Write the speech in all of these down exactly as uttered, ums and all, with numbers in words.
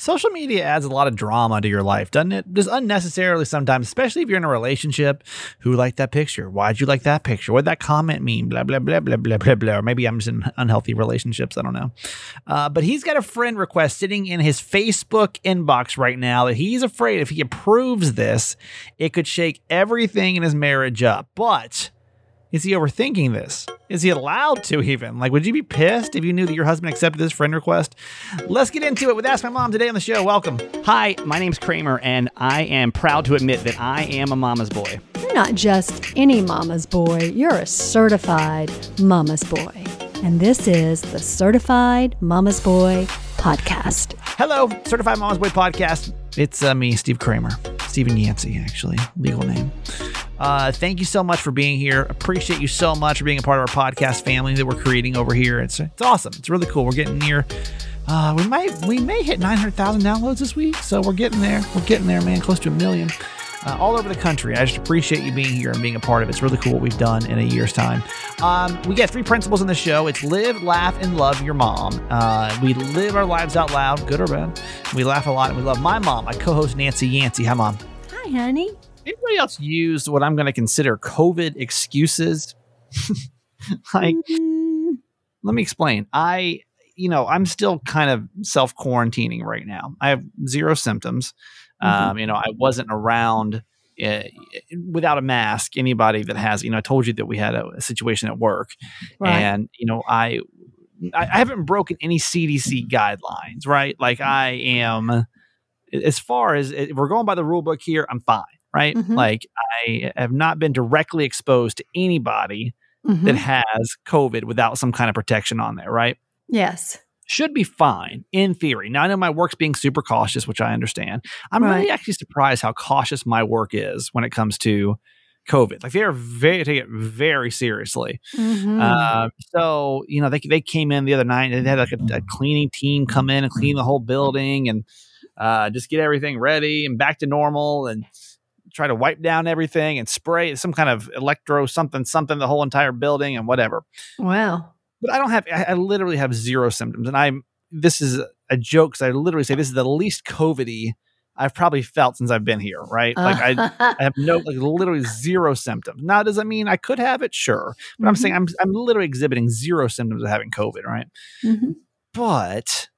Social media adds a lot of drama to your life, doesn't it? Just unnecessarily sometimes, especially if you're in a relationship. Who liked that picture? Why'd you like that picture? What'd that comment mean? Blah, blah, blah, blah, blah, blah, blah. Or maybe I'm just in unhealthy relationships. I don't know. Uh, but he's got a friend request sitting in his Facebook inbox right now that he's afraid if he approves this, it could shake everything in his marriage up. But is he overthinking this? Is he allowed to even? Like, would you be pissed if you knew that your husband accepted this friend request? Let's get into it with Ask My Mom today on the show. Welcome. Hi, my name's Kramer, and I am proud to admit that I am a mama's boy. You're not just any mama's boy. You're a certified mama's boy. And this is the Certified Mama's Boy Podcast. Hello, Certified Mama's Boy Podcast. It's uh, me, Steve Kramer. Steven Yancey, actually. Legal name. Uh, thank you so much for being here. Appreciate you so much for being a part of our podcast family that we're creating over here. It's it's awesome. It's really cool. We're getting near. Uh, we might we may hit nine hundred thousand downloads this week, so we're getting there. We're getting there, man. Close to a million. Uh, all over the country. I just appreciate you being here and being a part of it. It's really cool what we've done in a year's time. Um, we got three principles in the show. It's live, laugh, and love your mom. Uh, we live our lives out loud, good or bad. We laugh a lot and we love my mom, my co-host Nancy Yancey. Hi, Mom. Hi, honey. Anybody else use what I'm going to consider COVID excuses? Like, mm-hmm. Let me explain. I, you know, I'm still kind of self-quarantining right now. I have zero symptoms. Mm-hmm. Um, you know, I wasn't around uh, without a mask. Anybody that has, you know, I told you that we had a, a situation at work, right. And you know, I I haven't broken any C D C guidelines, right? Like I am, as far as if we're going by the rule book here, I'm fine, right? Mm-hmm. Like I have not been directly exposed to anybody mm-hmm. that has COVID without some kind of protection on there, right? Yes. Should be fine in theory. Now, I know my work's being super cautious, which I understand. I'm right. really actually surprised how cautious my work is when it comes to COVID. Like they are very, take it very seriously. Mm-hmm. Uh, so, you know, they they came in the other night and they had like a, a cleaning team come in and clean the whole building and uh, just get everything ready and back to normal and try to wipe down everything and spray some kind of electro something, something, the whole entire building and whatever. Wow. But I don't have, I, I literally have zero symptoms. And I'm, this is a joke because I literally say this is the least COVID-y I've probably felt since I've been here, right? Like I, I have no, like literally zero symptoms. Now, does that mean I could have it? Sure. But mm-hmm. I'm saying I'm, I'm literally exhibiting zero symptoms of having COVID, right? Mm-hmm. But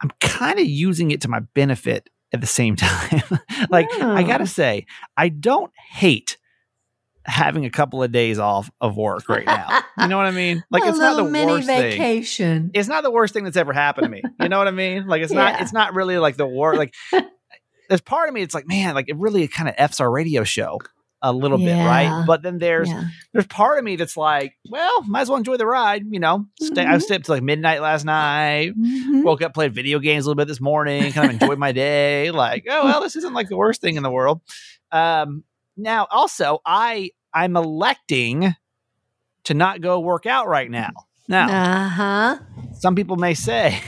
I'm kind of using it to my benefit at the same time. Like yeah. I got to say, I don't hate having a couple of days off of work right now. You know what I mean? Like it's not the worst vacation. thing. It's not the worst thing that's ever happened to me. You know what I mean? Like it's yeah. not, it's not really like the war. Like there's part of me, it's like, man, like it really kind of F's our radio show a little yeah. bit. Right. But then there's, yeah. there's part of me that's like, well, might as well enjoy the ride. You know, stay, mm-hmm. I stayed up to like midnight last night, mm-hmm. woke up, played video games a little bit this morning, kind of enjoyed my day. Like, oh, well, this isn't like the worst thing in the world. Um, now also I, I'm electing to not go work out right now. Now, uh-huh. some people may say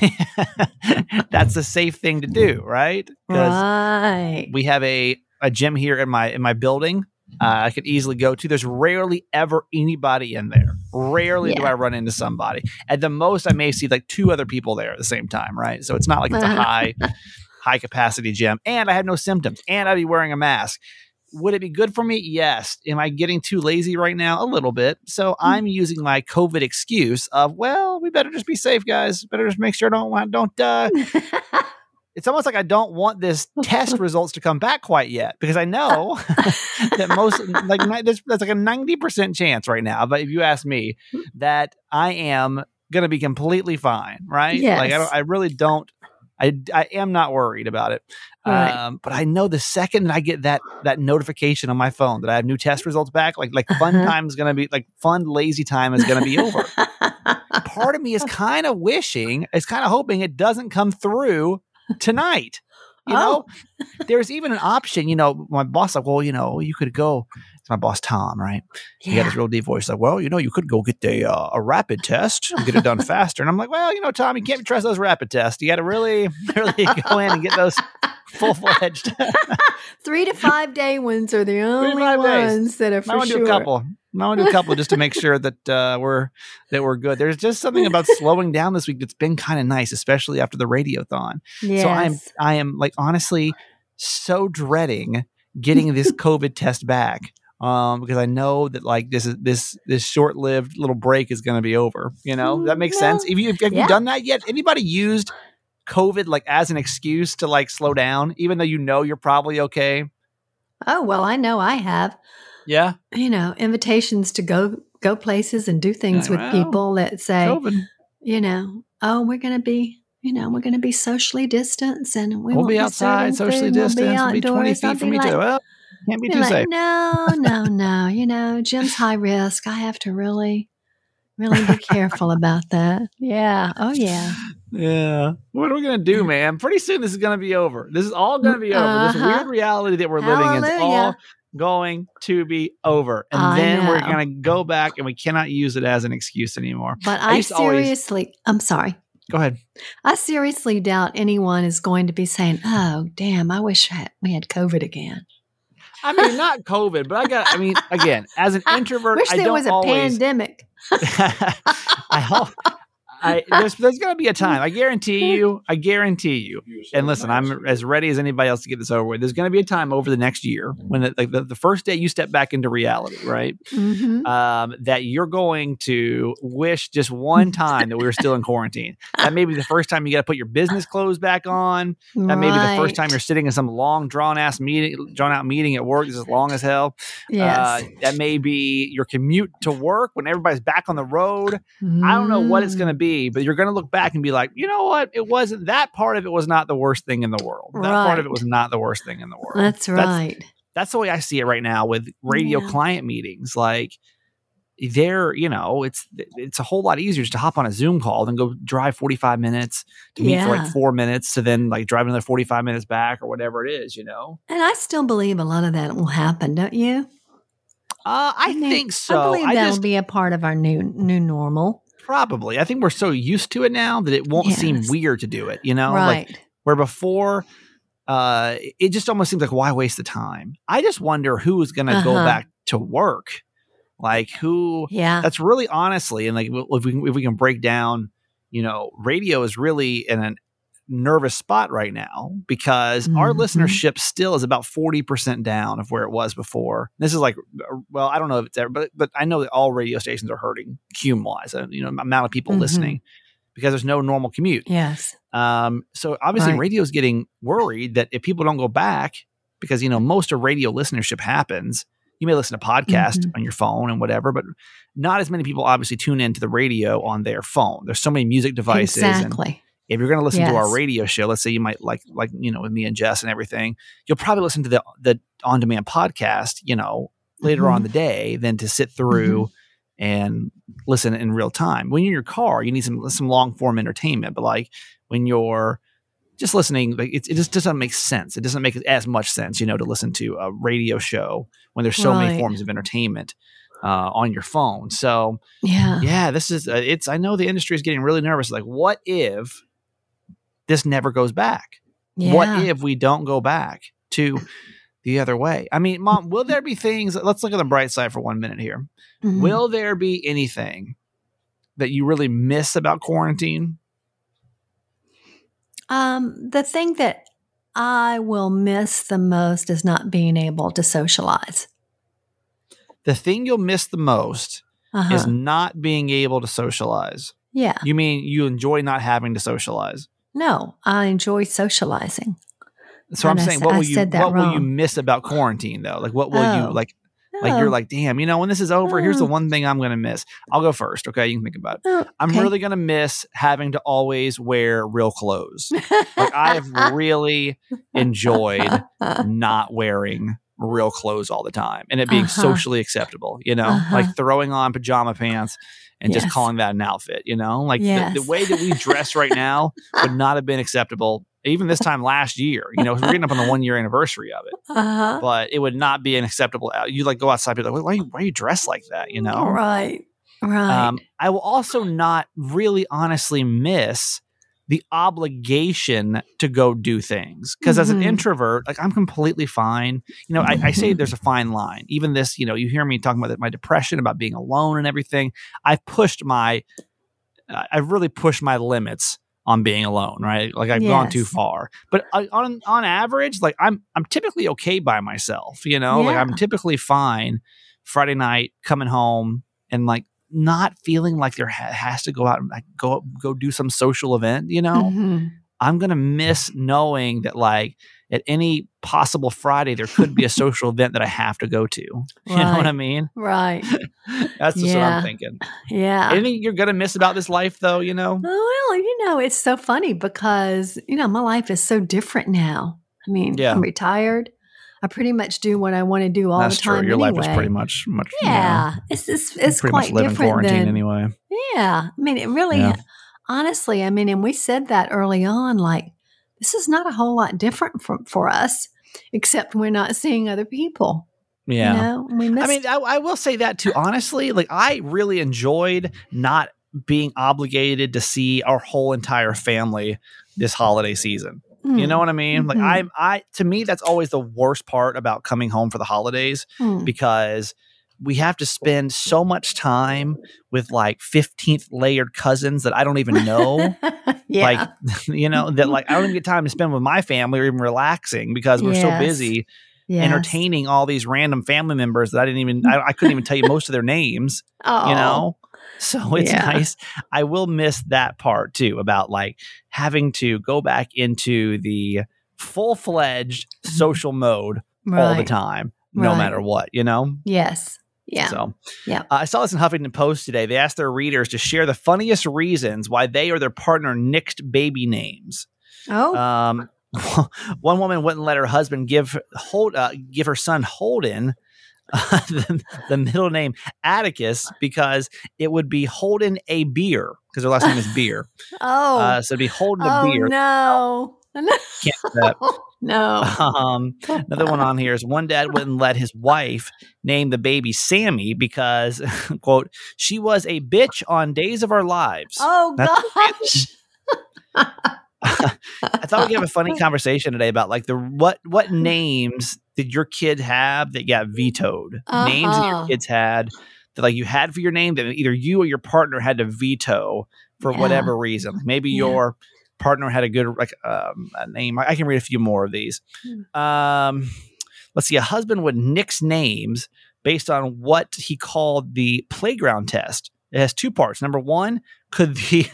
that's a safe thing to do, right? Right. We have a, a gym here in my in my building. Uh, I could easily go to. There's rarely ever anybody in there. Rarely yeah. do I run into somebody. At the most, I may see like two other people there at the same time, right? So it's not like it's a high high capacity gym. And I have no symptoms. And I'd be wearing a mask. Would it be good for me? Yes. Am I getting too lazy right now? A little bit. So I'm using my COVID excuse of, well, we better just be safe, guys. Better just make sure I don't, don't, uh, it's almost like I don't want this test results to come back quite yet because I know that most, like, there's, that's like a ninety percent chance right now. But if you ask me that I am going to be completely fine, right? Yes. Like I, don't, I really don't. I, I am not worried about it. Right. Um, but I know the second I get that that notification on my phone that I have new test results back, like like fun uh-huh. time is going to be like fun, lazy time is going to be over. Part of me is kind of wishing, is kind of hoping it doesn't come through tonight. You oh. know, there's even an option, you know, my boss like, well, you know, you could go. It's my boss, Tom, right? Yeah. He got his real deep voice. Like, well, you know, you could go get the, uh, a rapid test and get it done faster. And I'm like, well, you know, Tom, you can't trust those rapid tests. You got to really, really go in and get those full-fledged. Three to five day ones are the only ones days. that are for sure. I want to do a couple. I want to do a couple just to make sure that uh, we're that we're good. There's just something about slowing down this week that's been kind of nice, especially after the radiothon. Yes. So I'm I am like honestly so dreading getting this COVID test back um, because I know that like this is this this short lived little break is going to be over. You know, mm, that makes well, sense. Have you have yeah. you done that yet? Anybody used COVID like as an excuse to like slow down, even though you know you're probably okay? Oh well, I know I have. Yeah. You know, invitations to go go places and do things with well, people that say, COVID. You know, oh, we're going to be, you know, we're going to be socially distanced and we we'll won't be outside, socially distanced, we'll be, we'll be twenty feet from each other. Well, can't be too like, safe. No, no, no. You know, Jim's high risk. I have to really, really be careful about that. Yeah. Oh, yeah. Yeah. What are we going to do, man? Pretty soon this is going to be over. This is all going to be over. Uh-huh. This weird reality that we're Hallelujah. living in is all going to be over, and I then know. we're going to go back, and we cannot use it as an excuse anymore. But I, I seriously, always, I'm sorry. Go ahead. I seriously doubt anyone is going to be saying, "Oh, damn, I wish I had, we had COVID again." I mean, not COVID, but I got. I mean, again, as an introvert, I wish I there don't was a always, pandemic. I hope. I, there's there's going to be a time. I guarantee you. I guarantee you. And listen, I'm as ready as anybody else to get this over with. There's going to be a time over the next year when the, like the, the first day you step back into reality, right? Mm-hmm. Um, that you're going to wish just one time that we were still in quarantine. That may be the first time you got to put your business clothes back on. That may be the first time you're sitting in some long, drawn ass meeting, drawn out meeting at work that's as long as hell. Yes. Uh, that may be your commute to work when everybody's back on the road. Mm. I don't know what it's going to be. But you're going to look back and be like, you know what? It wasn't that part of it was not the worst thing in the world. That right. part of it was not the worst thing in the world. That's right. That's, that's the way I see it right now with radio yeah. client meetings. Like they're, you know, it's it's a whole lot easier just to hop on a Zoom call than go drive forty-five minutes to meet yeah. for like four minutes to then like drive another forty-five minutes back or whatever it is, you know? And I still believe a lot of that will happen, don't you? Uh, I, I think, think so. I believe I that'll just, be a part of our new new normal. Probably. I think we're so used to it now that it won't yes. seem weird to do it, you know? Right. Like, where before, uh, it just almost seems like, why waste the time? I just wonder who is going to uh-huh. go back to work. Like, who? Yeah. That's really honestly, and like, if we, if we can break down, you know, radio is really in a nervous spot right now because mm-hmm. our listenership still is about forty percent down of where it was before. This is like, well, I don't know if it's ever, but, but I know that all radio stations are hurting cum-wise, you know, amount of people mm-hmm. listening because there's no normal commute. Yes. Um. So obviously right. radio is getting worried that if people don't go back, because, you know, most of radio listenership happens, you may listen to podcasts mm-hmm. on your phone and whatever, but not as many people obviously tune into the radio on their phone. There's so many music devices. Exactly. And, if you're going to listen yes. to our radio show, let's say you might like, like, you know, with me and Jess and everything, you'll probably listen to the the on-demand podcast, you know, later mm-hmm. on the day than to sit through mm-hmm. and listen in real time. When you're in your car, you need some some long-form entertainment. But like when you're just listening, like it, it just doesn't make sense. It doesn't make as much sense, you know, to listen to a radio show when there's so right. many forms of entertainment uh, on your phone. So, yeah, yeah this is uh, it's I know the industry is getting really nervous. Like, what if this never goes back? Yeah. What if we don't go back to the other way? I mean, Mom, will there be things? Let's look at the bright side for one minute here. Mm-hmm. Will there be anything that you really miss about quarantine? Um, the thing that I will miss the most is not being able to socialize. The thing you'll miss the most uh-huh. is not being able to socialize. Yeah. You mean you enjoy not having to socialize? No, I enjoy socializing. So and I'm saying, I, what will you what wrong. will you miss about quarantine though? Like, what will oh, you like? No. Like you're like, damn, you know, when this is over, oh. here's the one thing I'm going to miss. I'll go first, okay? You can think about it. Oh, okay. I'm really going to miss having to always wear real clothes. Like I have really enjoyed not wearing real clothes all the time and it being uh-huh. socially acceptable. You know, uh-huh. like throwing on pajama pants. And yes. just calling that an outfit, you know, like yes. the, the way that we dress right now would not have been acceptable even this time last year. You know, we're getting up on the one year anniversary of it, uh-huh. but it would not be an acceptable. You like go outside, be like, why, why, you, why you dress like that? You know, right, right. Um, I will also not really honestly miss the obligation to go do things. Because mm-hmm. as an introvert, like I'm completely fine. You know, I, I say there's a fine line. Even this, you know, you hear me talking about my depression, about being alone and everything. I've pushed my, uh, I've really pushed my limits on being alone, right? Like I've yes. gone too far. But I, on on average, like I'm I'm typically okay by myself. You know, yeah. like I'm typically fine. Friday night, coming home and like not feeling like there ha- has to go out and like, go go do some social event. You know, mm-hmm. I'm gonna miss knowing that like at any possible Friday there could be a social event that I have to go to. Right. You know what I mean? Right. That's just yeah. what I'm thinking. Yeah. Anything you're gonna miss about this life though? You know? Oh well, you know, it's so funny because you know my life is so different now. I mean, yeah. I'm retired. I pretty much do what I want to do all That's the time. That's true. Your anyway. life is pretty much much. Yeah, you know, it's it's, it's pretty quite much different in quarantine than anyway. Yeah, I mean, it really, yeah. honestly, I mean, and we said that early on. Like, this is not a whole lot different for for us, except we're not seeing other people. Yeah, you know? we missed- I mean, I, I will say that too. Honestly, like, I really enjoyed not being obligated to see our whole entire family this holiday season. You know what I mean? Mm-hmm. Like I'm, I, to me, that's always the worst part about coming home for the holidays mm. because we have to spend so much time with like fifteenth layered cousins that I don't even know. yeah. Like, you know, that like I don't even get time to spend with my family or even relaxing because we're yes. so busy yes. entertaining all these random family members that I didn't even, I, I couldn't even tell you most of their names, oh. you know? So it's yeah. nice. I will miss that part too about like having to go back into the full-fledged social mode right. all the time, right. no matter what, you know? Yes. Yeah. So yeah. Uh, I saw this in Huffington Post today. They asked their readers to share the funniest reasons why they or their partner nixed baby names. Oh. Um, one woman wouldn't let her husband give hold uh, give her son Holden Uh, the, the middle name Atticus because it would be Holden a beer because their last name is Beer. oh, uh, so it'd be Holden oh, a beer. No, can't do that. no. Um, another one on here is one dad wouldn't let his wife name the baby Sammy because quote she was a bitch on Days of Our Lives. Oh gosh. I thought we could have a funny conversation today about like the what what names did your kid have that got vetoed? Uh-huh. Names that your kids had that like you had for your name that either you or your partner had to veto for yeah. whatever reason. Maybe yeah. your partner had a good like um, a name. I can read a few more of these. Um, let's see. A husband would nix names based on what he called the playground test. It has two parts. Number one, could the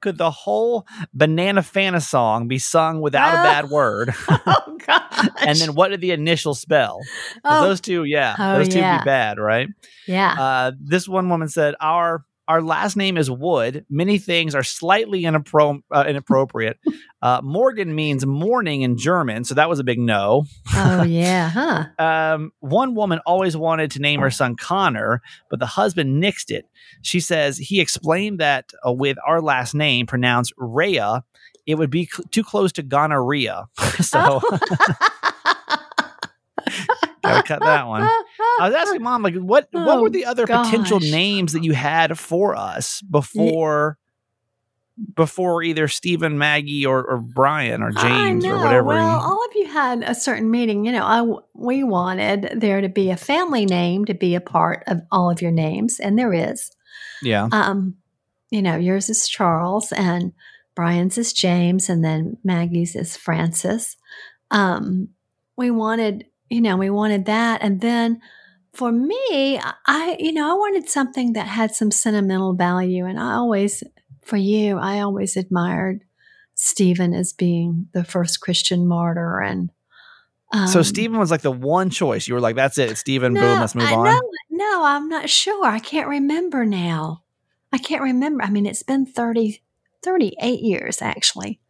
could the whole Banana Fanta song be sung without uh, a bad word? Oh, gosh. And then what did the initial spell? Oh. Those two, yeah. Oh, those two yeah. would be bad, right? Yeah. Uh, this one woman said, our our last name is Wood. Many things are slightly inappro- uh, inappropriate. uh, Morgan means morning in German, so that was a big no. Oh, yeah, huh? Um, one woman always wanted to name her son Connor, but the husband nixed it. She says he explained that uh, with our last name, pronounced Rhea, it would be cl- too close to gonorrhea. so... Oh. Gotta cut that one. I was asking mom, like, what oh, what were the other gosh. potential names that you had for us before yeah. before either Steven, Maggie, or, or Brian, or James, or whatever? Well, you... all of you had a certain meaning. You know, I, we wanted there to be a family name to be a part of all of your names, and there is. Yeah. Um, you know, yours is Charles, and Brian's is James, and then Maggie's is Francis. Um, we wanted... You know, we wanted that. And then for me, I, you know, I wanted something that had some sentimental value. And I always, for you, I always admired Stephen as being the first Christian martyr. And um, so Stephen was like the one choice. You were like, that's it. Stephen, no, boom, let's move I, on. No, no, I'm not sure. I can't remember now. I can't remember. I mean, it's been thirty, thirty-eight years actually.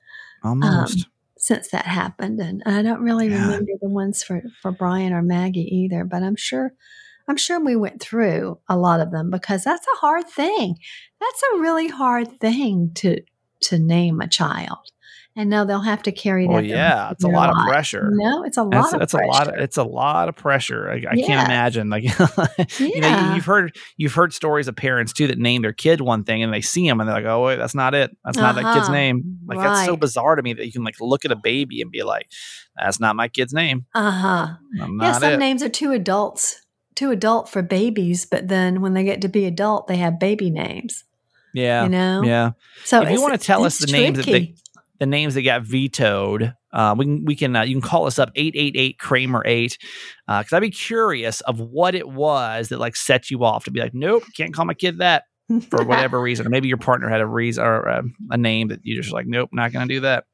Almost. Um, since that happened. And I don't really yeah. remember the ones for, for Brian or Maggie either, but I'm sure, I'm sure we went through a lot of them because that's a hard thing. That's a really hard thing to, to name a child. and now they'll have to carry that. Well, yeah, it's a lot of pressure. No, it's a lot. It's a lot. It's a lot of pressure. I, I yeah. can't imagine. Like, yeah. you know, you've heard you've heard stories of parents too that name their kid one thing, and they see him and they're like, "Oh, wait, that's not it. That's uh-huh. not that kid's name." Like right. that's so bizarre to me that you can like look at a baby and be like, "That's not my kid's name." Uh huh. Yeah, some it. names are too adults, too adult for babies, but then when they get to be adult, they have baby names. Yeah, you know. Yeah. So if you want to tell us the tricky. names that they. The names that got vetoed, uh, we can, we can uh, you can call us up eight eight eight Kramer eight uh, because I'd be curious of what it was that like set you off to be like, nope, can't call my kid that for whatever reason. Or maybe your partner had a reason or uh, a name that you just like, nope, not going to do that.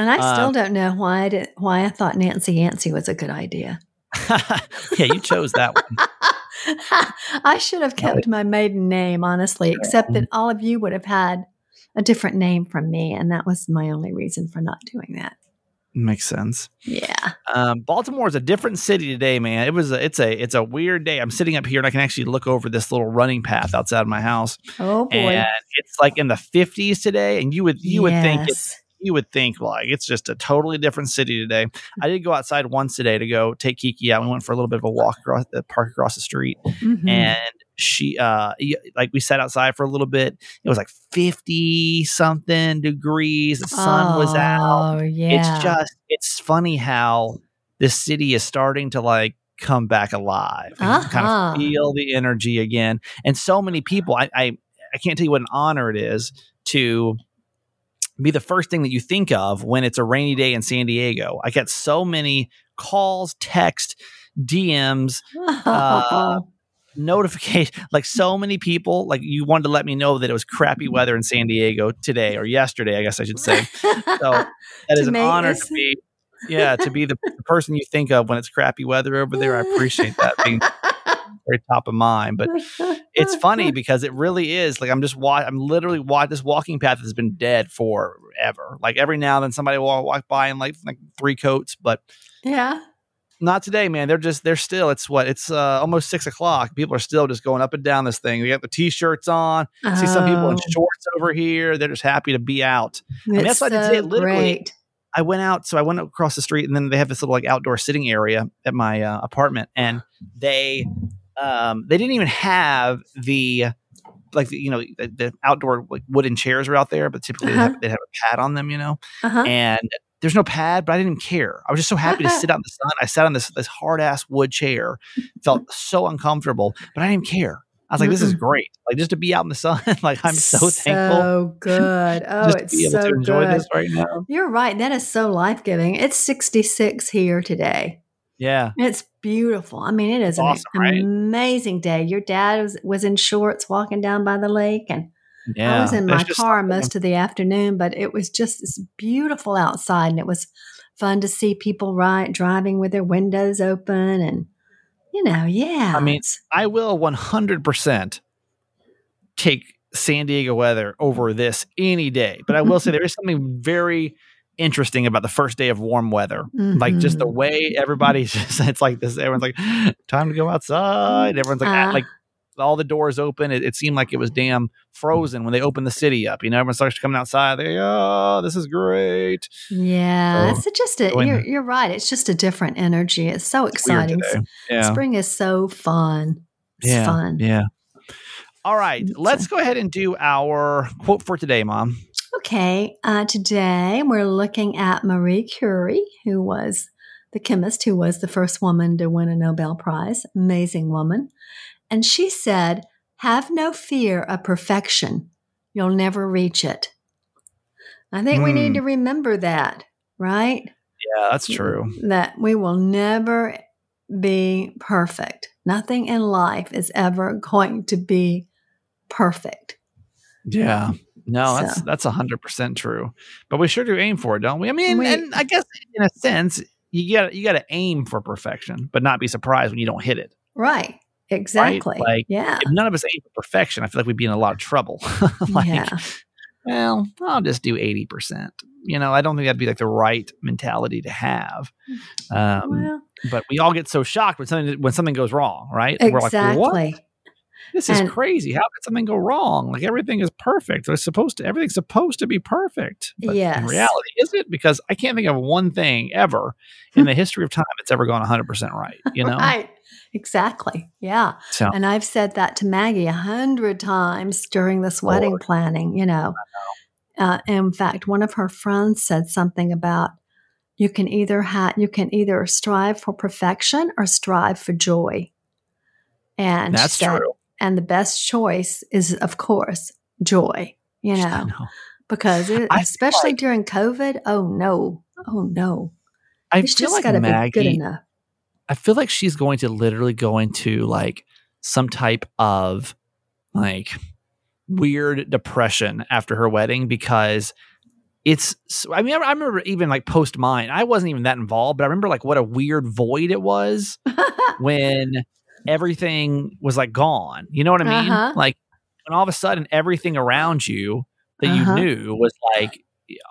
And I uh, still don't know why I did, why I thought Nancy Yancey was a good idea. Yeah, you chose that one. I should have kept my maiden name, honestly, except that all of you would have had a different name from me. And that was my only reason for not doing that. Makes sense. Yeah. Um, Baltimore is a different city today, man. It was, a, it's a, it's a weird day. I'm sitting up here and I can actually look over this little running path outside my house. Oh boy. And it's like in the fifties today. And you would, you yes. would think it's, you would think like, it's just a totally different city today. I did go outside once today to go take Kiki out. We went for a little bit of a walk across the park across the street mm-hmm. and she, uh, like we sat outside for a little bit. It was like fifty something degrees. The sun oh, was out. Yeah. It's just, it's funny how this city is starting to like come back alive and uh-huh. kind of feel the energy again. And so many people, I, I, I can't tell you what an honor it is to be the first thing that you think of when it's a rainy day in San Diego. I get so many calls, texts, D Ms, uh, notification, like so many people, like you wanted to let me know that it was crappy weather in San Diego today or yesterday, I guess I should say. So that is an honor to be, yeah, to be the, the person you think of when it's crappy weather over there. I appreciate that being very top of mind, but it's funny because it really is like I'm just wa- I'm literally wa- this walking path has been dead forever. Like every now and then somebody will walk by in like like three coats, but yeah. Not today, man. They're just, they're still, it's what, it's uh, almost six o'clock. People are still just going up and down this thing. They got the t-shirts on. Oh. See some people in shorts over here. They're just happy to be out. I mean, that's so what I did today. Literally, great. I went out. So I went across the street and then they have this little like outdoor sitting area at my uh, apartment. And they, um, they didn't even have the, like, the, you know, the, the outdoor like wooden chairs were out there, but typically uh-huh. they'd, have, they'd have a pad on them, you know, uh-huh. and there's no pad, but I didn't care. I was just so happy to sit out in the sun. I sat on this this hard-ass wood chair. Felt so uncomfortable, but I didn't care. I was like, this is great. Like, just to be out in the sun. Like, I'm so, so thankful. So good. Oh, just it's to be able so to enjoy good. This right now. You're right. That is so life-giving. It's sixty-six here today. Yeah. It's beautiful. I mean, it is awesome, an right? amazing day. Your dad was, was in shorts walking down by the lake, and yeah, I was in my car most of the afternoon, but it was just it's beautiful outside, and it was fun to see people right driving with their windows open, and you know, yeah. I mean, I will one hundred percent take San Diego weather over this any day, but I will say there is something very interesting about the first day of warm weather, mm-hmm. like just the way everybody's just it's like this. Everyone's like, time to go outside. Everyone's like, uh, like. all the doors open. It, it seemed like it was damn frozen when they opened the city up. You know, everyone starts coming outside. They go, oh, this is great. Yeah, so, it's just a. You're, you're right. It's just a different energy. It's so exciting. It's yeah. Spring is so fun. It's yeah, fun. Yeah. All right, let's go ahead and do our quote for today, Mom. Okay, uh, today we're looking at Marie Curie, who was the chemist who was the first woman to win a Nobel Prize. Amazing woman. And she said, have no fear of perfection. You'll never reach it. I think mm. we need to remember that, right? Yeah, that's true. That we will never be perfect. Nothing in life is ever going to be perfect. Yeah. No, so. that's that's one hundred percent true. But we sure do aim for it, don't we? I mean, we, and I guess in a sense, you got you got to aim for perfection, but not be surprised when you don't hit it. Right. Exactly. Right? Like, yeah. If none of us aim for perfection, I feel like we'd be in a lot of trouble. Like, yeah. Well, I'll just do eighty percent. You know, I don't think that'd be like the right mentality to have. Um, well, but we all get so shocked when something when something goes wrong, right? Exactly. We're like, what? This is and, crazy. How could something go wrong? Like everything is perfect. It's supposed to, everything's supposed to be perfect. But yes. in reality, is it? Because I can't think of one thing ever in the history of time that's ever gone one hundred percent right. You know? Right. Exactly. Yeah. So, and I've said that to Maggie a hundred times during this wedding Lord. planning, you know. know. Uh, in fact, one of her friends said something about you can either ha- you can either strive for perfection or strive for joy. And that's said, true. And the best choice is, of course, joy, you know, I know. because it, especially like, during COVID. Oh, no. Oh, no. I it's feel just like Maggie, be good enough. I feel like she's going to literally go into like some type of like weird depression after her wedding because it's, I mean, I, I remember even like post mine, I wasn't even that involved, but I remember like what a weird void it was when everything was like gone. You know what I mean? Uh-huh. Like when all of a sudden everything around you that uh-huh. you knew was like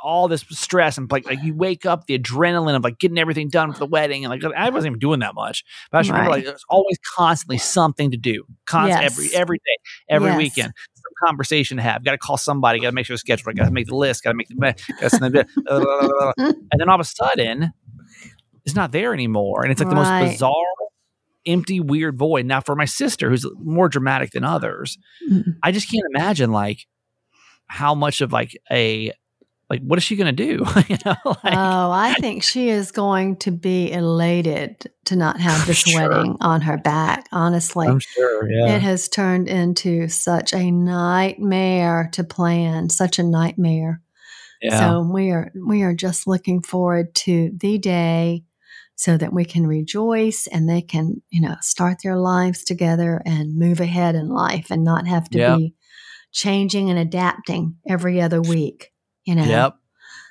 all this stress and like, like you wake up the adrenaline of like getting everything done for the wedding. And like, I wasn't even doing that much, but I just right. remember like there's always constantly something to do. Constant, yes. every, every day, every yes. weekend, some conversation to have. Got to call somebody, got to make sure it's scheduled. Got to make the list, got to make the, and then all of a sudden it's not there anymore. And it's like right. the most bizarre, empty, weird void. Now for my sister, who's more dramatic than others, mm-hmm. I just can't imagine like how much of like a, like, what is she going to do? You know, like, oh, I think she is going to be elated to not have this sure. wedding on her back. Honestly, I'm sure, yeah. it has turned into such a nightmare to plan, such a nightmare. Yeah. So we are, we are just looking forward to the day so that we can rejoice and they can, you know, start their lives together and move ahead in life and not have to yep. be changing and adapting every other week. You know? Yep.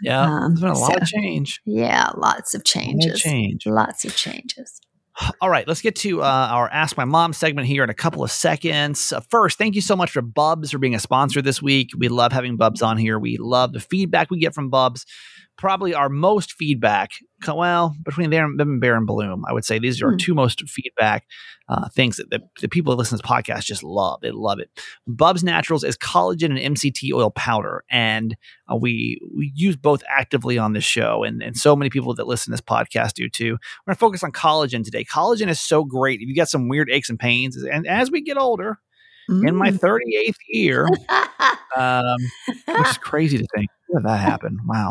Yeah. Um, There's been a so, lot of change. Yeah. Lots of changes. Lots of change. Lots of changes. All right. Let's get to uh, our Ask My Mom segment here in a couple of seconds. Uh, first, thank you so much for Bubs for being a sponsor this week. We love having Bubs on here. We love the feedback we get from Bubs. Probably our most feedback. Well, between them and Bear and Bloom, I would say these are our mm. two most feedback uh, things that the, the people that listen to this podcast just love. They love it. Bubs Naturals is collagen and M C T oil powder, and uh, we we use both actively on this show, and, and so many people that listen to this podcast do too. We're going to focus on collagen today. Collagen is so great. If you got some weird aches and pains, and as we get older, mm. in my thirty-eighth year, um, which is crazy to think. How did that happen? Wow.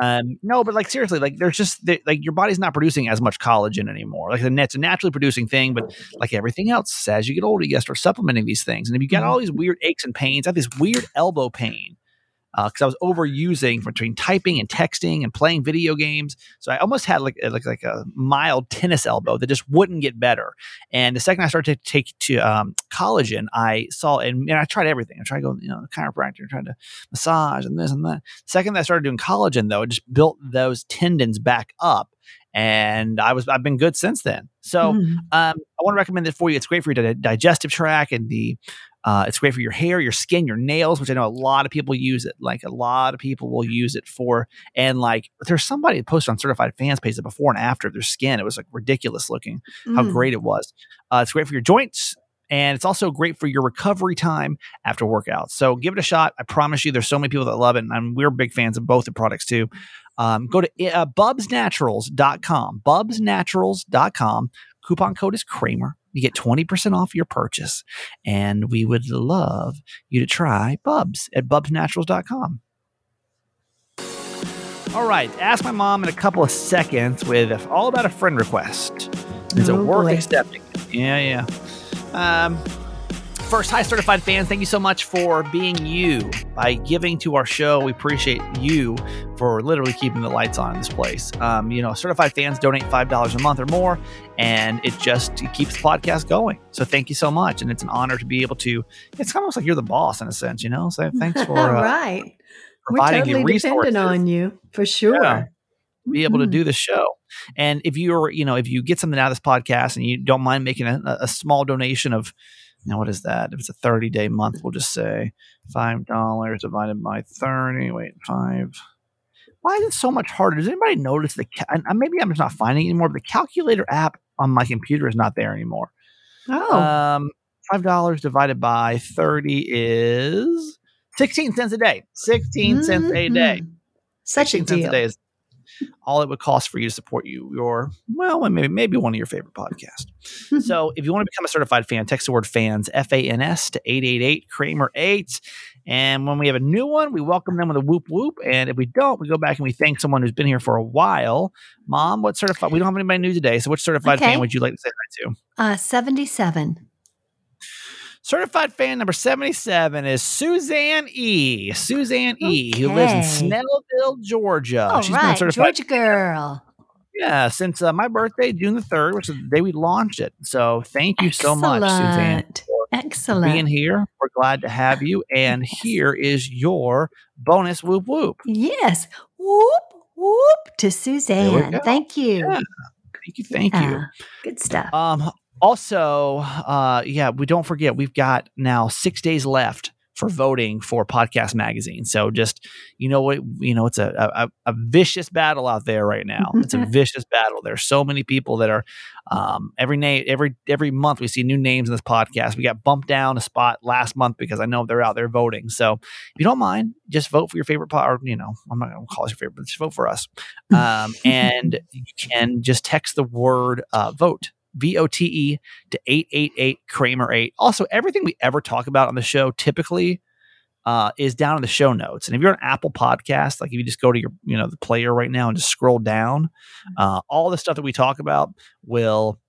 Um, no, but like seriously, like there's just there, like your body's not producing as much collagen anymore. Like the net's a naturally producing thing, but like everything else, as you get older, you got to start supplementing these things. And if you got all these weird aches and pains, I have this weird elbow pain because uh, I was overusing between typing and texting and playing video games. So I almost had like like like a mild tennis elbow that just wouldn't get better. And the second I started to take to um, collagen, I saw and, and I tried everything. I tried going, you know, chiropractor, trying to massage and this and that. Second that I started doing collagen, though, it just built those tendons back up. And I was, I've been good since then. So mm. um, I want to recommend it for you. It's great for your di- digestive tract and the, uh, it's great for your hair, your skin, your nails, which I know a lot of people use it. Like a lot of people will use it for, and like there's somebody that posted on Certified Fans page that before and after their skin, it was like ridiculous looking mm. how great it was. Uh, it's great for your joints. And it's also great for your recovery time after workouts. So give it a shot. I promise you, there's so many people that love it. And I'm, we're big fans of both the products too. Um, go to uh, bubs naturals dot com, bubs naturals dot com. Coupon code is Kramer. You get twenty percent off your purchase. And we would love you to try Bubs at bubs naturals dot com. All right. Ask My Mom in a couple of seconds with all about a friend request. Is it oh, worth boy. accepting? Yeah, yeah. Um, first, hi, Certified Fans. Thank you so much for being you by giving to our show. We appreciate you for literally keeping the lights on in this place. Um, you know, Certified Fans donate five dollars a month or more, and it just it keeps the podcast going. So thank you so much. And it's an honor to be able to, it's almost like you're the boss in a sense, you know? So thanks for uh, right. providing We're totally dependent on you for sure. Yeah. Be able to do the show. And if you're, you know, if you get something out of this podcast and you don't mind making a, a small donation of, you know, what is that? If it's a thirty day month, we'll just say five dollars divided by thirty. Wait, five. Why is it so much harder? Does anybody notice the, ca- maybe I'm just not finding it anymore, but the calculator app on my computer is not there anymore. Oh, um, five dollars divided by thirty is sixteen cents a day. sixteen cents mm-hmm. a day. Such a deal. A day is all it would cost for you to support you, your, well, maybe, maybe one of your favorite podcasts. Mm-hmm. So if you want to become a certified fan, text the word fans, F A N S, to eight eight eight Kramer eight. And when we have a new one, we welcome them with a whoop whoop. And if we don't, we go back and we thank someone who's been here for a while. Mom, what certified? We don't have anybody new today. So which certified okay. fan would you like to say hi to? Uh, seventy-seven. Certified fan number seventy-seven is Suzanne E. Suzanne E., okay. who lives in Snellville, Georgia. All She's right, been Georgia girl. Yeah, since uh, my birthday, June the third, which is the day we launched it. So thank you Excellent. so much, Suzanne. Excellent. Being here, we're glad to have you. And yes. here is your bonus whoop whoop. Yes. Whoop whoop to Suzanne. Thank you. Yeah. Thank you. Thank uh, you. Good stuff. Um. Also, uh, yeah, we don't forget, we've got now six days left for voting for Podcast Magazine. So just, you know what, you know, it's a, a, a vicious battle out there right now. It's a vicious battle. There's so many people that are, um, every name, every, every month we see new names in this podcast. We got bumped down a spot last month because I know they're out there voting. So if you don't mind, just vote for your favorite pod, or, you know, I'm not going to call it your favorite, but just vote for us. Um, and you can just text the word, uh, vote. V O T E to eight eight eight Kramer eight. Also, everything we ever talk about on the show typically uh, is down in the show notes. And if you're on Apple Podcasts, like if you just go to your, you know, the player right now and just scroll down, uh, all the stuff that we talk about will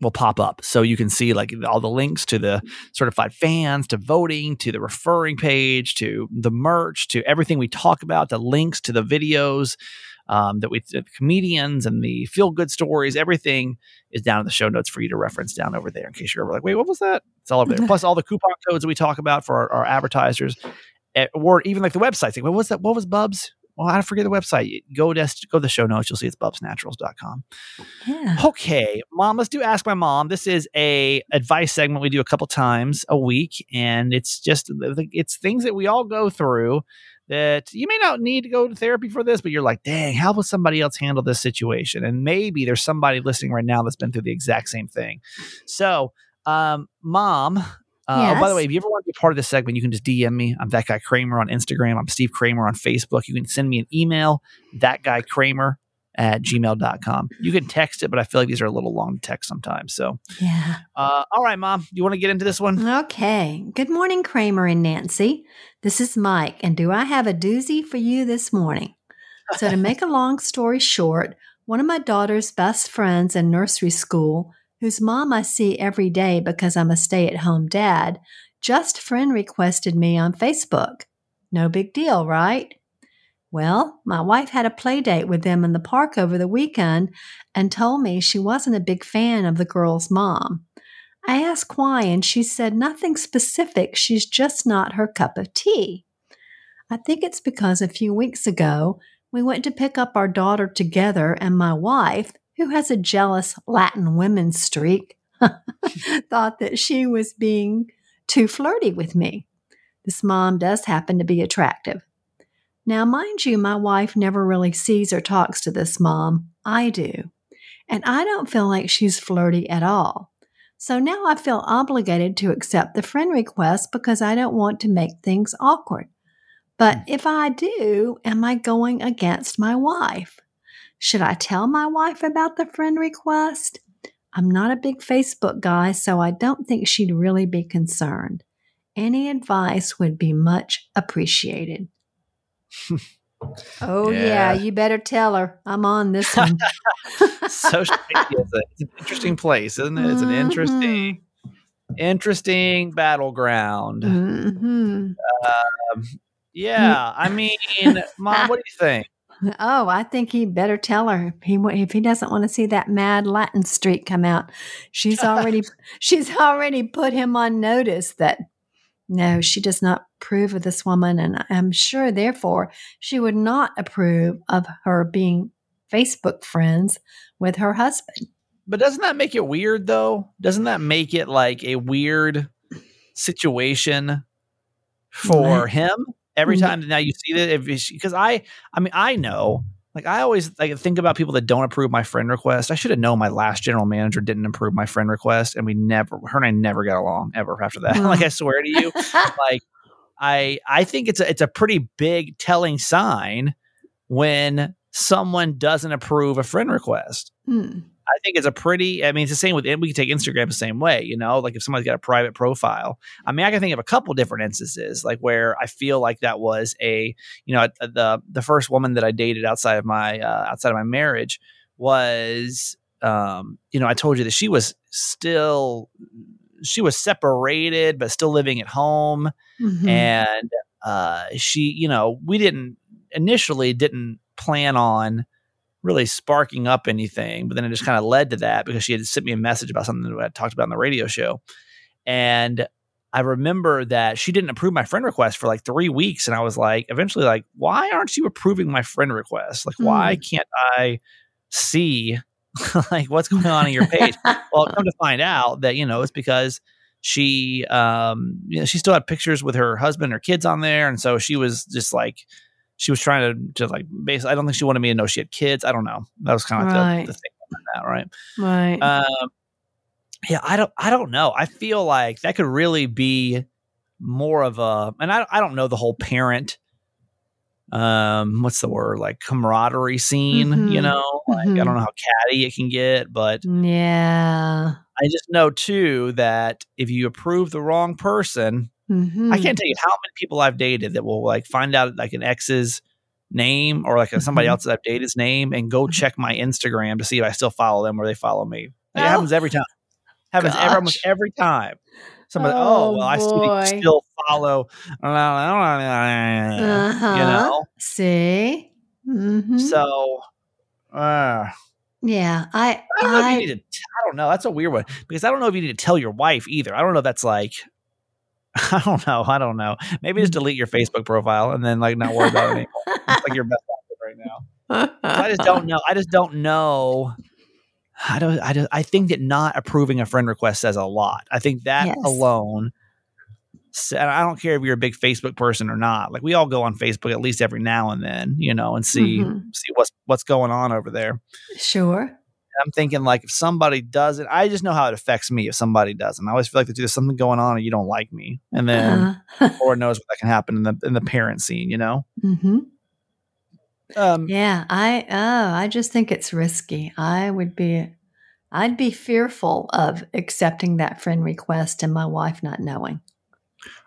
will pop up. So you can see like all the links to the certified fans, to voting, to the referring page, to the merch, to everything we talk about, the links to the videos. Um, that we the comedians and the feel good stories, everything is down in the show notes for you to reference down over there in case you're ever like, wait, what was that? It's all over there. Plus all the coupon codes that we talk about for our, our advertisers, at, or even like the websites. Like, what was that? What was Bubs? Well, I forget the website. Go to, go to the show notes. You'll see it's bubs naturals dot com. Yeah. Okay, Mom, let's do Ask My Mom. This is a advice segment we do a couple times a week, and it's just it's things that we all go through that you may not need to go to therapy for this, but you're like, dang, how will somebody else handle this situation? And maybe there's somebody listening right now that's been through the exact same thing. So, um, Mom... Uh, yes. By the way, if you ever want to be part of this segment, you can just D M me. I'm That Guy Kramer on Instagram. I'm Steve Kramer on Facebook. You can send me an email, that guy kramer at gmail dot com. You can text it, but I feel like these are a little long to text sometimes. So, yeah. Uh, all right, Mom, you want to get into this one? Okay. Good morning, Kramer and Nancy. This is Mike, and do I have a doozy for you this morning? So to make a long story short, one of my daughter's best friends in nursery school, whose mom I see every day because I'm a stay-at-home dad, just friend requested me on Facebook. No big deal, right? Well, my wife had a play date with them in the park over the weekend and told me she wasn't a big fan of the girl's mom. I asked why, and she said nothing specific. She's just not her cup of tea. I think it's because a few weeks ago, we went to pick up our daughter together, and my wife, who has a jealous Latin women's streak, thought that she was being too flirty with me. This mom does happen to be attractive. Now, mind you, my wife never really sees or talks to this mom. I do. And I don't feel like she's flirty at all. So now I feel obligated to accept the friend request because I don't want to make things awkward. But if I do, am I going against my wife? Should I tell my wife about the friend request? I'm not a big Facebook guy, so I don't think she'd really be concerned. Any advice would be much appreciated. Oh, yeah. yeah, you better tell her. I'm on this one. Social media is an interesting place, isn't it? It's an interesting, mm-hmm. interesting battleground. Mm-hmm. Uh, yeah, I mean, Mom, what do you think? Oh, I think he better tell her. He, if he doesn't want to see that mad Latin streak come out, she's already she's already put him on notice that, no, she does not approve of this woman. And I'm sure, therefore, she would not approve of her being Facebook friends with her husband. But doesn't that make it weird, though? Doesn't that make it like a weird situation for what? him? Every time now you see that, because I, I mean, I know Like I always like think about people that don't approve my friend request. I should have known my last general manager didn't approve my friend request, and we never, her and I never got along ever after that. Like I swear to you, like I I think it's a, it's a pretty big telling sign when someone doesn't approve a friend request. Hmm. I think it's a pretty, I mean, it's the same with, we can take Instagram the same way, you know, like if somebody's got a private profile. I mean, I can think of a couple different instances like where I feel like that was a, you know, a, the the first woman that I dated outside of my, uh, outside of my marriage was, um, you know, I told you that she was still, she was separated, but still living at home. Mm-hmm. And uh, she, you know, we didn't initially didn't plan on really sparking up anything, but then it just kind of led to that because she had sent me a message about something that I talked about on the radio show. And I remember that she didn't approve my friend request for like three weeks. And I was like, eventually like, why aren't you approving my friend request? Like, mm. why can't I see like what's going on in your page? Well, come to find out that, you know, it's because she, um, you know, she still had pictures with her husband or kids on there. And so she was just like, she was trying to, to like, basically, I don't think she wanted me to know she had kids. I don't know. That was kind of right. the, the thing about that, right? Right. Um, yeah, I don't, I don't know. I feel like that could really be more of a, and I, I don't know the whole parent, um, what's the word, like camaraderie scene, mm-hmm. you know? Like, mm-hmm. I don't know how catty it can get, but yeah, I just know too that if you approve the wrong person, mm-hmm. I can't tell you how many people I've dated that will like find out like an ex's name or like mm-hmm. somebody else that I've dated's name and go check my Instagram to see if I still follow them or they follow me. Like, oh. It happens every time. Happens every, almost every time. Somebody, oh, oh well, I still, still follow. Uh-huh. You know? See? Mm-hmm. So, uh, yeah, I. I don't know I, if you need to. I don't know. That's a weird one because I don't know if you need to tell your wife either. I don't know if that's like. I don't know. I don't know. Maybe just delete your Facebook profile and then like not worry about it anymore. It's like your best option right now. I just don't know. I just don't know. I don't. I just. I think that not approving a friend request says a lot. I think that yes. alone. And I don't care if you're a big Facebook person or not. Like we all go on Facebook at least every now and then, you know, and see mm-hmm. see what's what's going on over there. Sure. I'm thinking like if somebody doesn't, I just know how it affects me if somebody doesn't. I always feel like there's something going on and you don't like me. And then uh-huh. Lord knows what that can happen in the in the parent scene, you know? Mm-hmm. Um, yeah, I oh, I just think it's risky. I would be, I'd be fearful of accepting that friend request and my wife not knowing.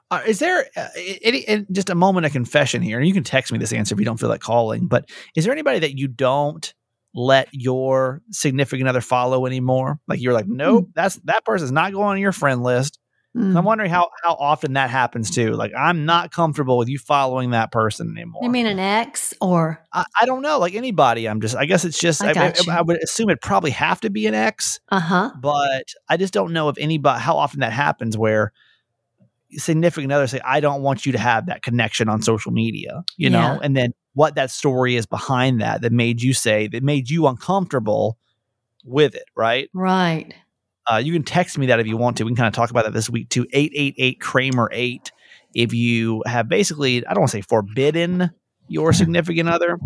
Uh, is there uh, any, any, just a moment of confession here? And you can text me this answer if you don't feel like calling, but is there anybody that you don't let your significant other follow anymore? Like you're like, nope, mm. that's that person's not going on your friend list. Mm. I'm wondering how how often that happens too. Like I'm not comfortable with you following that person anymore. You mean an ex or? I, I don't know. Like anybody. I'm just. I guess it's just. I, I, I, I would assume it probably have to be an ex. Uh huh. But I just don't know if anybody how often that happens where significant others say, I don't want you to have that connection on social media. You yeah. know, and then. What that story is behind that that made you say that made you uncomfortable with it, right? Right. Uh, you can text me that if you want to. We can kind of talk about that this week too. eight eight eight Kramer eight. If you have basically, I don't want to say forbidden your significant other,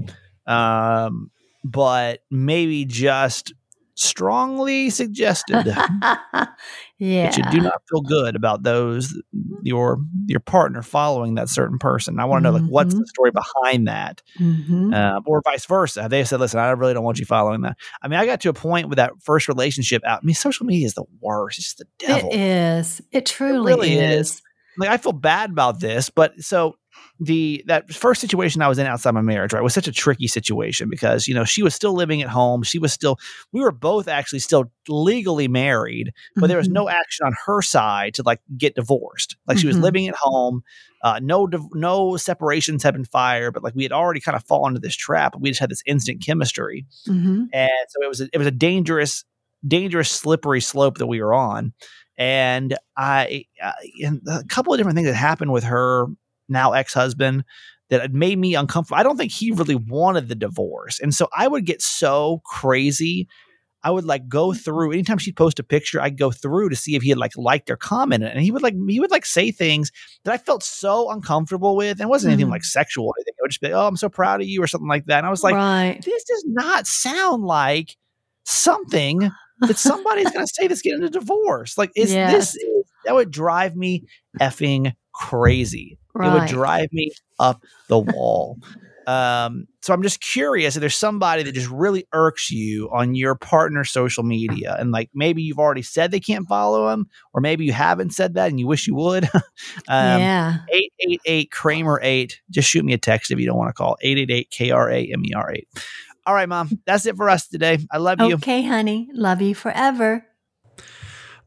um, but maybe just strongly suggested yeah. that you do not feel good about those your your partner following that certain person. I want to know mm-hmm. like what's the story behind that, mm-hmm. uh, or vice versa. They said, "Listen, I really don't want you following that." I mean, I got to a point with that first relationship out. I mean, social media is the worst. It's just the devil. It is. It truly it really is. is. Like I feel bad about this, but so. The that first situation I was in outside my marriage, right, was such a tricky situation because, you know, she was still living at home. She was still, we were both actually still legally married, but mm-hmm. there was no action on her side to like get divorced. Like mm-hmm. she was living at home. Uh, no, no separations had been fired, but like we had already kind of fallen into this trap. We just had this instant chemistry. Mm-hmm. And so it was, a, it was a dangerous, dangerous, slippery slope that we were on. And I, I and a couple of different things that happened with her now ex-husband that had made me uncomfortable. I don't think he really wanted the divorce. And so I would get so crazy. I would like go through anytime she'd post a picture, I'd go through to see if he had like liked or commented. And he would like, he would like say things that I felt so uncomfortable with. And it wasn't mm-hmm. anything like sexual or anything. It would just be like, oh, I'm so proud of you or something like that. And I was like, right. This does not sound like something that somebody's going to say that's getting a divorce. Like is yes. this, is, that would drive me effing crazy. Right. It would drive me up the wall. Um, so I'm just curious if there's somebody that just really irks you on your partner's social media, and like maybe you've already said they can't follow them, or maybe you haven't said that and you wish you would. um, yeah. eight eight eight Kramer eight. Just shoot me a text if you don't want to call. eight eight eight K R A M E R eight. All right, Mom. That's it for us today. I love you. Okay, honey. Love you forever.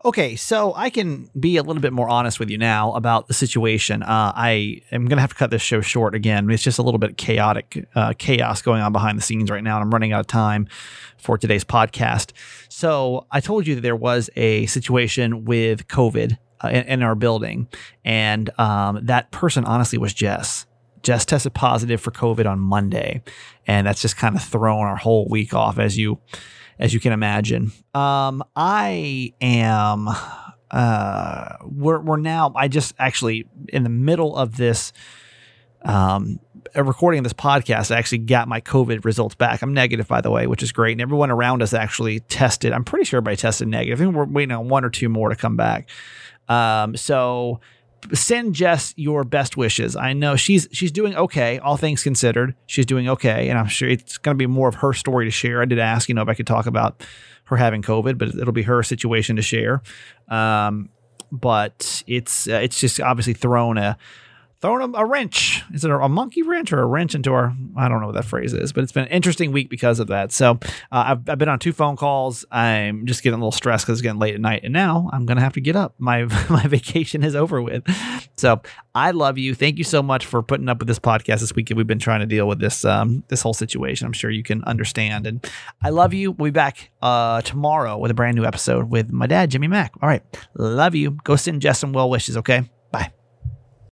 Okay, so I can be a little bit more honest with you now about the situation. Uh, I am going to have to cut this show short again. It's just a little bit chaotic uh, chaos going on behind the scenes right now, and I'm running out of time for today's podcast. So I told you that there was a situation with COVID uh, in, in our building, and um, that person honestly was Jess. Jess tested positive for COVID on Monday, and that's just kind of thrown our whole week off, as you as you can imagine. Um, I am, uh, we're, we're now, I just actually in the middle of this, um, recording of this podcast, I actually got my COVID results back. I'm negative, by the way, which is great. And everyone around us actually tested. I'm pretty sure everybody tested negative. I think we're waiting on one or two more to come back. Um, so send Jess your best wishes. I know she's she's doing okay, all things considered. She's doing okay, and I'm sure it's going to be more of her story to share. I did ask, you know, if I could talk about her having COVID, but it'll be her situation to share. Um, but it's uh, it's just obviously thrown a thrown a, a wrench. Is it a, a monkey wrench or a wrench into our? I don't know what that phrase is, but it's been an interesting week because of that. So uh, I've I've been on two phone calls. I'm just getting a little stressed because it's getting late at night, and now I'm gonna have to get up. My my vacation is over with. So I love you. Thank you so much for putting up with this podcast this week. We've been trying to deal with this um this whole situation. I'm sure you can understand. And I love you. We'll be back uh tomorrow with a brand new episode with my dad, Jimmy Mack. All right, love you. Go send Jess some well wishes. Okay.